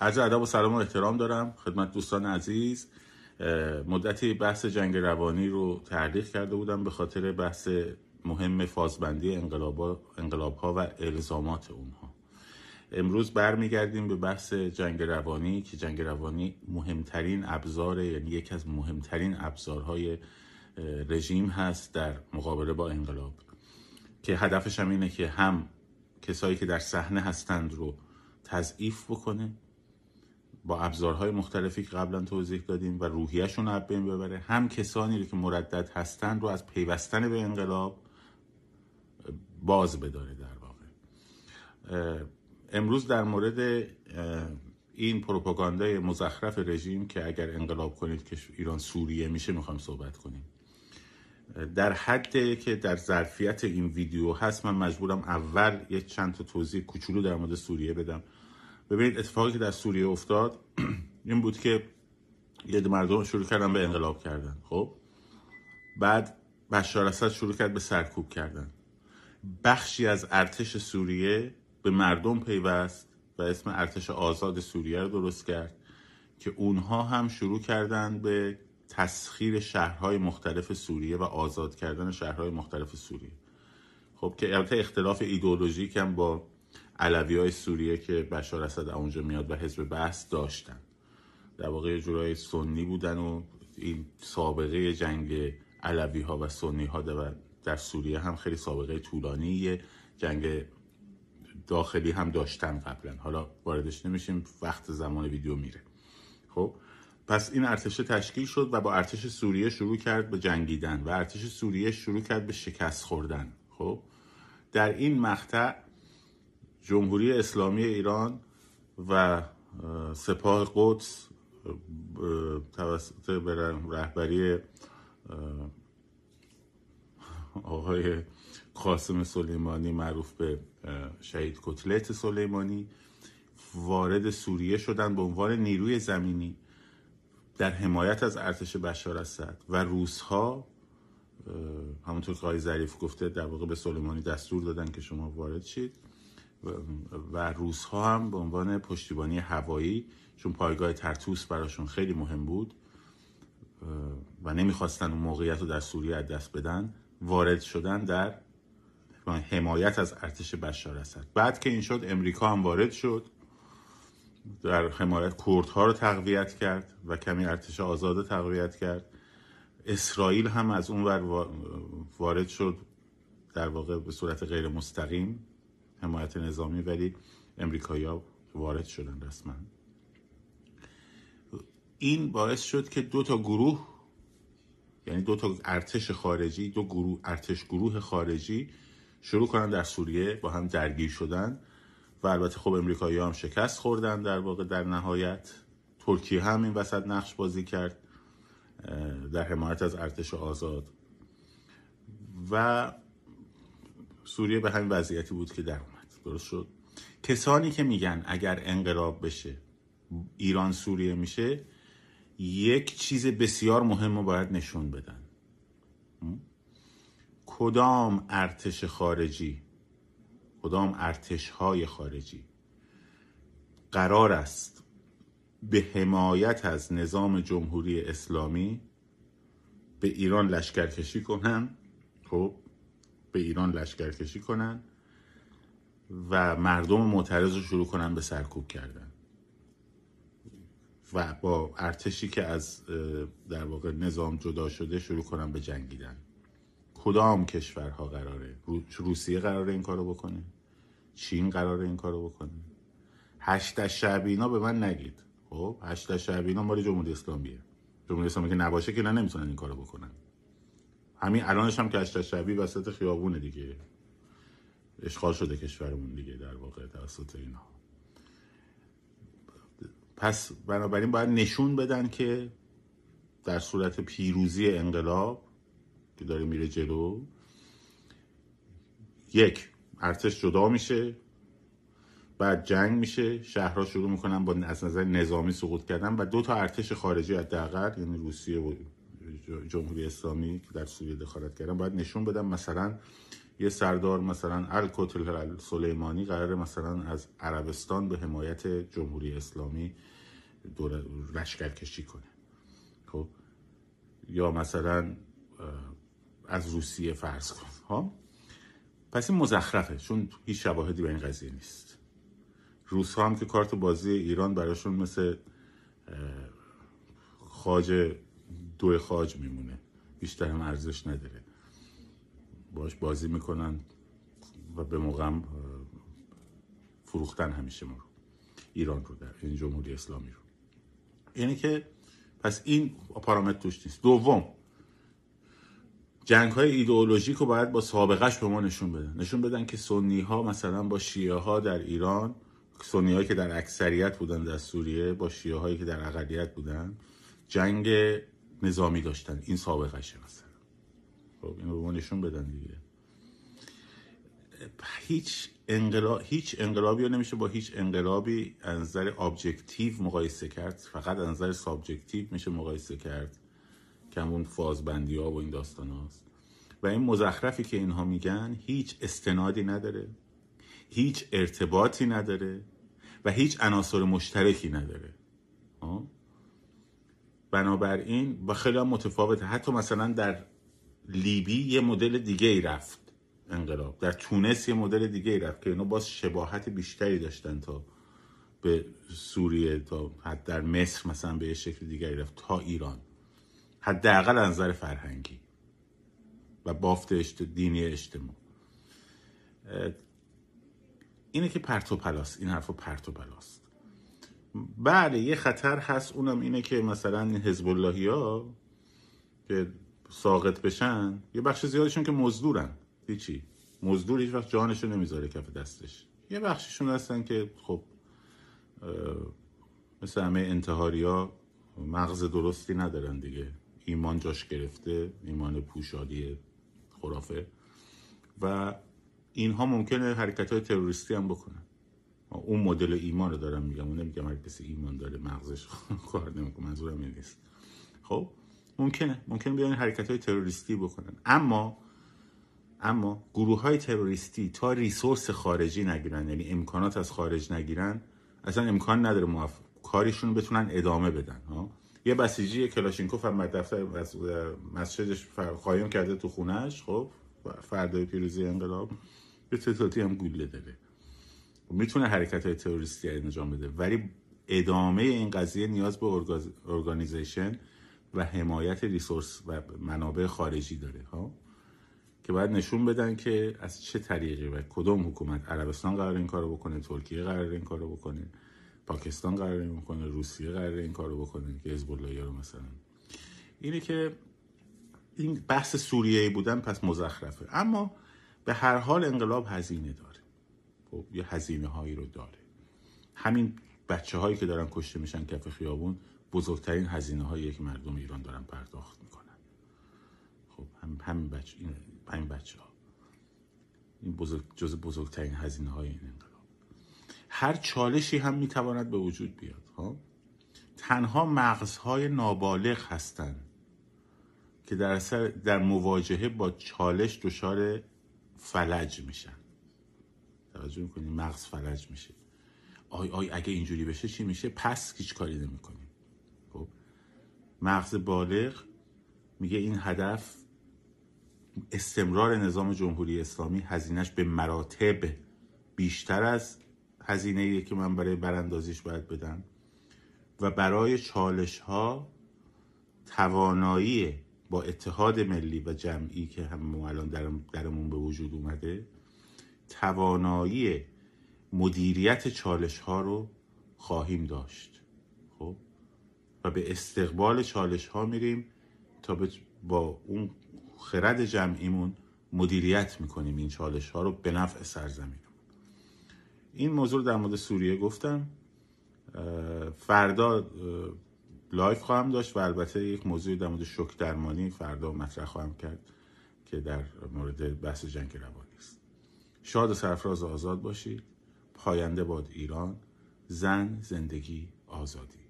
عرض ادب و سلام و احترام دارم خدمت دوستان عزیز. مدتی بحث جنگ روانی رو تعلیق کرده بودم به خاطر بحث مهم فازبندی انقلاب‌ها و الزامات اونها. امروز برمیگردیم به بحث جنگ روانی که جنگ روانی مهمترین ابزار، یعنی یکی از مهمترین ابزارهای رژیم هست در مقابله با انقلاب، که هدفش هم اینه که هم کسایی که در صحنه هستند رو تضعیف بکنه با ابزارهای مختلفی که قبلا توضیح دادیم و روحیه‌شون رو از بین ببره، هم کسانی رو که مردد هستند رو از پیوستن به انقلاب باز بداره. در واقع امروز در مورد این پروپاگاندای مزخرف رژیم که اگر انقلاب کنید که ایران سوریه میشه میخوام صحبت کنیم. در حدی که در ظرفیت این ویدیو هست من مجبورم اول یک چند تا توضیح کوچولو در مورد سوریه بدم. ببینید اتفاقی که در سوریه افتاد این بود که یه مردم شروع کردن به انقلاب کردن، خب بعد بشار اسد شروع کرد به سرکوب کردن. بخشی از ارتش سوریه به مردم پیوست و اسم ارتش آزاد سوریه رو درست کرد که اونها هم شروع کردن به تسخیر شهرهای مختلف سوریه و آزاد کردن شهرهای مختلف سوریه. خب که البته اختلاف ایدئولوژیک هم با علویای سوریه که بشار اسد اونجا میاد و حزب بعث داشتن، در واقع یه جورای سنی بودن و این سابقه جنگ علوی ها و سنی ها در سوریه هم خیلی سابقه طولانیه، جنگ داخلی هم داشتن قبلا، حالا واردش نمیشیم وقت زمان ویدیو میره. خب پس این ارتش تشکیل شد و با ارتش سوریه شروع کرد به جنگیدن و ارتش سوریه شروع کرد به شکست خوردن. خب در این مقطع جمهوری اسلامی ایران و سپاه قدس توسط رهبری آقای قاسم سلیمانی معروف به شهید کتلت سلیمانی وارد سوریه شدن به عنوان نیروی زمینی در حمایت از ارتش بشار اسد و روس‌ها همونطور که آقای ظریف گفته در واقع به سلیمانی دستور دادن که شما وارد شید و روس‌ها هم به عنوان پشتیبانی هوایی، چون پایگاه طرطوس براشون خیلی مهم بود و نمیخواستن اون موقعیت رو در سوریه از دست بدن، وارد شدن در حمایت از ارتش بشار اسد. بعد که این شد امریکا هم وارد شد در حمایت، کردها رو تقویت کرد و کمی ارتش آزاد رو تقویت کرد. اسرائیل هم از اون ور وارد شد، در واقع به صورت غیر مستقیم حمایت نظامی، ولی امریکایی‌ها وارد شدن رسما. این باعث شد که دو تا گروه، یعنی دو تا ارتش خارجی، دو گروه ارتش گروه خارجی شروع کنن در سوریه با هم درگیر شدن و البته خب امریکایی‌ها هم شکست خوردن در واقع. در نهایت ترکیه هم این وسط نقش بازی کرد در حمایت از ارتش آزاد و سوریه به همین وضعیتی بود که در اومد. درست شد. کسانی که میگن اگر انقلاب بشه ایران سوریه میشه، یک چیز بسیار مهم رو باید نشون بدن. کدام ارتش خارجی، کدام ارتش‌های خارجی قرار است به حمایت از نظام جمهوری اسلامی به ایران لشکرکشی کنن، خب به ایران لشکرکشی کنن و مردم معترض رو شروع کنن به سرکوب کردن و با ارتشی که از در واقع نظام جدا شده شروع کنن به جنگیدن. کدام کشورها قراره؟ روسیه قراره این کارو بکنه؟ چین قراره این کارو بکنه؟ هشت شعبینا به من نگید. خب هشت شعبینا مال جمهوری اسلامیه. جمهوری اسلامی که نباشه که نمیتونن این کارو بکنن. همین الانش هم که هشت شعبی وسط خیابونه دیگه. اشغال شده کشورمون دیگه در واقع توسط اینا. پس بنابراین باید نشون بدن که در صورت پیروزی انقلاب که داره میره جلو، یک ارتش جدا میشه، بعد جنگ میشه، شهرها شروع میکنن با از نظر نظامی سقوط کردن و دو تا ارتش خارجی حداقل، یعنی روسیه و جمهوری اسلامی که در سوریه دخالت کردن، باید نشون بدن مثلا یه سردار مثلا الکتل سلیمانی قراره مثلا از عربستان به حمایت جمهوری اسلامی لشکر کشی کنه، خب، یا مثلا از روسیه فرض کن، ها. پس این مزخرفه، چون هیچ شواهدی به این قضیه نیست. روس‌ها هم که کارت بازی ایران براشون مثل خاج دو خاج میمونه، بیشتر هم ارزش نداره، باش بازی میکنن و به موقع فروختن همیشه ما رو، ایران رو، در این جمهوری اسلامی رو. یعنی که پس این پارامتر توش نیست. دوم، جنگ های ایدئولوژیک رو باید با سابقهش به ما نشون بدن، نشون بدن که سنی ها مثلا با شیعه ها در ایران، سنی هایی که در اکثریت بودن در سوریه با شیعه هایی که در اقلیت بودن، جنگ نظامی داشتن. این سابقهشه مثلا، خب این رو به ما نشون بدن دیگه. هیچ انقلابی رو نمیشه با هیچ انقلابی از نظر ابجکتیو مقایسه کرد، فقط از نظر سابجکتیو میشه مقایسه کرد که همون فازبندی ها و این داستان هاست. و این مزخرفی که اینها میگن هیچ استنادی نداره، هیچ ارتباطی نداره و هیچ عناصر مشترکی نداره. بنابراین و خیلی هم متفاوته. حتی مثلا در لیبی یه مدل دیگه ای رفت انقلاب، در تونس یه مدل دیگه ای رفت که اینا باز شباهت بیشتری داشتن تا به سوریه، تا حتی در مصر مثلا به یه شکل دیگه ای رفت تا ایران، حداقل از نظر فرهنگی و بافت دینی اجتماع. اینه که پرت و پلاست، این حرفا پرت و پلاست. بله یه خطر هست، اونم اینه که مثلا حزب اللهی‌ها که ساقط بشن، یه بخش زیادشون که مزدورن، هیچی، مزدور هیچ وقت جانشو نمیذاره کف دستش. یه بخششون هستن که خب مثل همه انتحاریا مغز درستی ندارن دیگه، ایمان جاش گرفته، ایمان پوشادی خرافه، و اینها ممکنه حرکت‌های تروریستی هم بکنن. اون مدل ایمان رو دارم میگم، اون نمیگم هر کسی ایمان داره مغزش کار نمیکنه، منظورم این نیست. خب ممکنه بیان حرکت‌های تروریستی بکنن، اما گروه‌های تروریستی تا ریسورس خارجی نگیرن، یعنی امکانات از خارج نگیرن، اصلا امکان نداره موفق کارشون بتونن ادامه بدن، ها. یه بسیجی کلاشینکوف هم دفتر مسجدش قایم کرده تو خونه‌اش، خب فردای پیروزی انقلاب یه تتاتی هم گوله داره، میتونه حرکت‌های تروریستی انجام بده، ولی ادامه این قضیه نیاز به ارگانیزیشن و حمایت ریسورس و منابع خارجی داره، ها، که باید نشون بدن که از چه طریقی و کدوم حکومت، عربستان قرار این کارو بکنه، ترکیه قرار این کارو بکنه، پاکستان قراره این بکنه، روسیه قراره این کارو بکنه که حزب اللهی‌ها رو مثلا. اینه که این بحث سوریه‌ای بودن پس مزخرفه. اما به هر حال انقلاب هزینه داره، خب یه هزینه هایی رو داره. همین بچه هایی که دارن کشته میشن کف خیابون بزرگترین هزینه هایی که مردم ایران دارن پرداخت میکنن. خب همین بچه ها این بزرگترین هزینه های این انقلاب. هر چالشی هم میتواند به وجود بیاد، ها. تنها مغزهای نابالغ هستند که در مواجهه با چالش دچار فلج میشن. توجه میکنید؟ مغز فلج میشه. آی اگه اینجوری بشه چی میشه؟ پس هیچ کاری نمیکنیم. خب مغز بالغ میگه این هدف استمرار نظام جمهوری اسلامی هزینهش به مراتب بیشتر از هزینه ایه که من برای براندازیش باید بدم و برای چالش ها توانایی با اتحاد ملی و جمعی که هم الان درمون به وجود اومده، توانایی مدیریت چالش ها رو خواهیم داشت، خب، و به استقبال چالش ها میریم تا با اون خرد جمعیمون مدیریت میکنیم این چالش ها رو به نفع سرزمین. این موضوع در مورد سوریه گفتم. فردا لایف خواهم داشت و البته یک موضوع در مورد شوک درمانی فردا مطرح خواهم کرد که در مورد بحث جنگ روانی است. شاد و سرفراز آزاد باشید. پاینده باد ایران. زن، زندگی، آزادی.